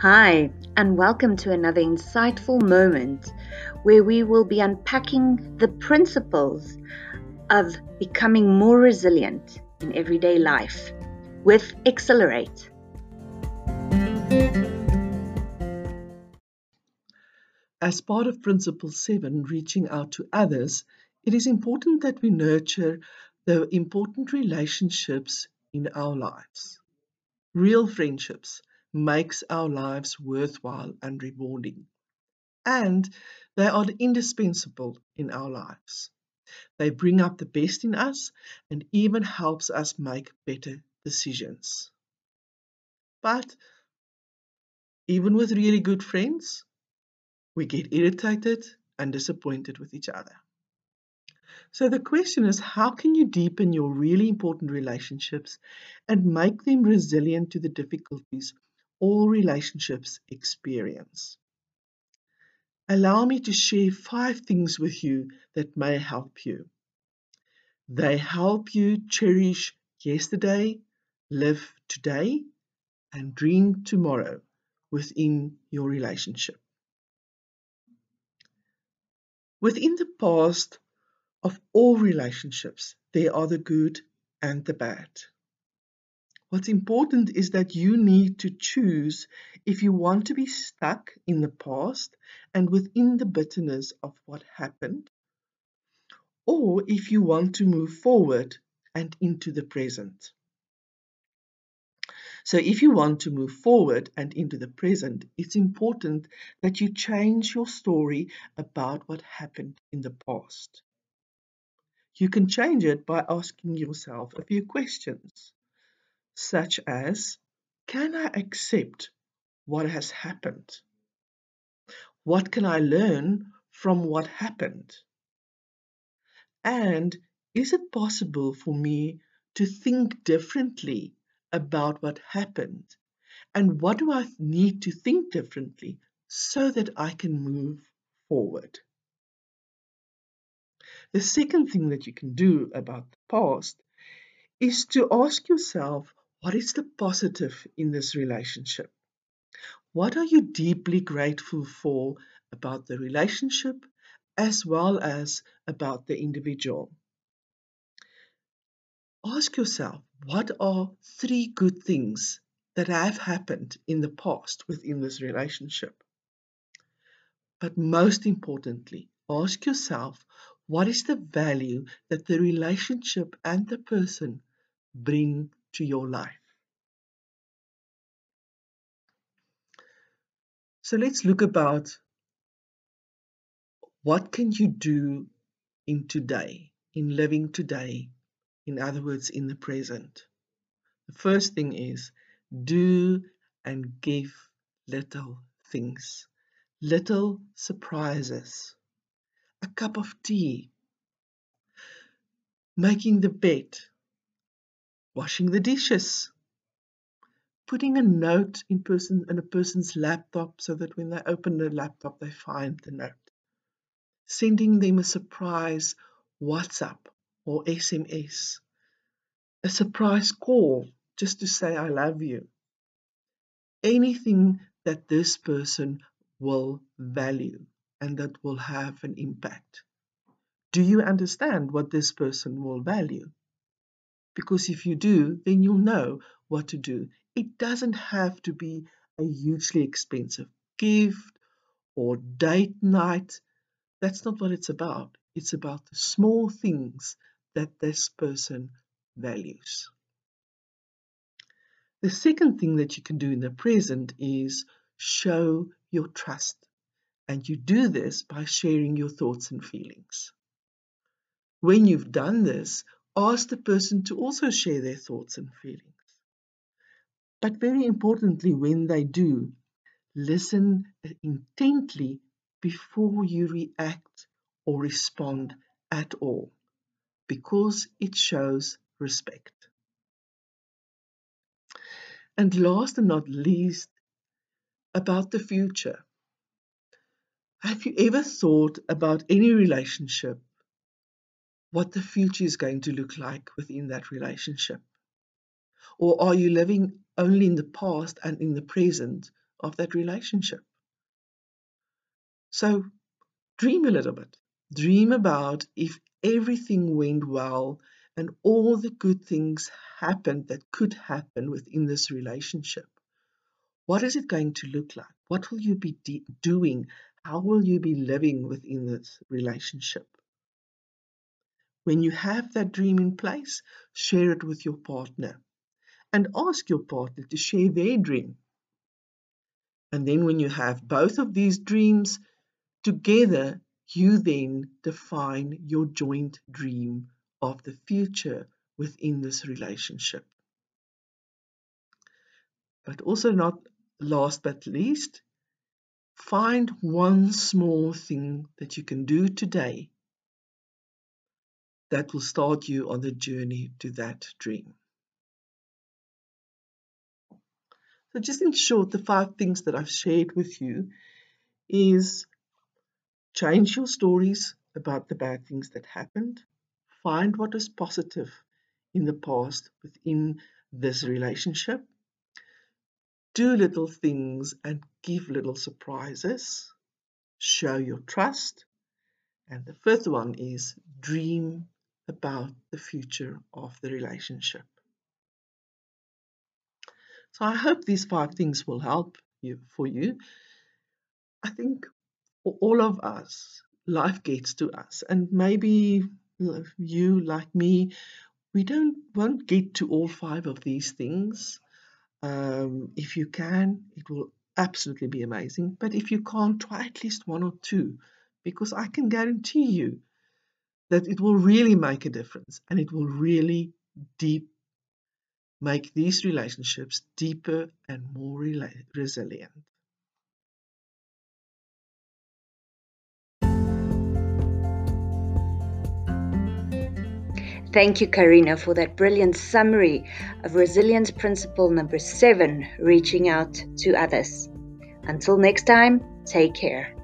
Hi, and welcome to another insightful moment where we will be unpacking the principles of becoming more resilient in everyday life with Accelerate. As part of Principle 7, reaching out to others, it is important that we nurture the important relationships in our lives. Real friendships makes our lives worthwhile and rewarding, and they are indispensable in our lives. They bring up the best in us and even helps us make better decisions. But even with really good friends, we get irritated and disappointed with each other. So the question is, how can you deepen your really important relationships and make them resilient to the difficulties all relationships experience? Allow me to share 5 things with you that may help you. They help you cherish yesterday, live today, and dream tomorrow within your relationship. Within the past of all relationships, there are the good and the bad. What's important is that you need to choose if you want to be stuck in the past and within the bitterness of what happened, or if you want to move forward and into the present. So if you want to move forward and into the present, it's important that you change your story about what happened in the past. You can change it by asking yourself a few questions, such as, can I accept what has happened? What can I learn from what happened? And is it possible for me to think differently about what happened? And what do I need to think differently so that I can move forward? The second thing that you can do about the past is to ask yourself, what is the positive in this relationship? What are you deeply grateful for about the relationship as well as about the individual? Ask yourself, what are 3 good things that have happened in the past within this relationship? But most importantly, ask yourself, what is the value that the relationship and the person bring to your life? So let's look about what can you do in today, in living today, in other words, in the present. The first thing is do and give little things, little surprises. A cup of tea, making the bed, washing the dishes, putting a note in a person's laptop so that when they open the laptop they find the note, sending them a surprise WhatsApp or SMS, a surprise call just to say I love you, anything that this person will value and that will have an impact. Do you understand what this person will value? Because if you do, then you'll know what to do. It doesn't have to be a hugely expensive gift or date night. That's not what it's about. It's about the small things that this person values. The second thing that you can do in the present is show your trust. And you do this by sharing your thoughts and feelings. When you've done this, ask the person to also share their thoughts and feelings. But very importantly, when they do, listen intently before you react or respond at all, because it shows respect. And last and not least, about the future. Have you ever thought about any relationship, what the future is going to look like within that relationship? Or are you living only in the past and in the present of that relationship. So dream a little bit. Dream about if everything went well and all the good things happened that could happen within this relationship. What is it going to look like? What will you be doing? How will you be living within this relationship? When you have that dream in place, share it with your partner and ask your partner to share their dream. And then when you have both of these dreams together, you then define your joint dream of the future within this relationship. But also not last but least, find one small thing that you can do today that will start you on the journey to that dream. So just in short, the 5 things that I've shared with you is change your stories about the bad things that happened. Find what was positive in the past within this relationship. Do little things and give little surprises. Show your trust. And the 5th one is dream about the future of the relationship. So I hope these 5 things will help you, for you. I think for all of us, life gets to us, and maybe you, like me, we won't get to all 5 of these things. If you can, it will absolutely be amazing. But if you can't, try at least 1 or 2, because I can guarantee you that it will really make a difference, and it will really make these relationships deeper and more resilient. Thank you, Carina, for that brilliant summary of resilience principle number 7, reaching out to others. Until next time, take care.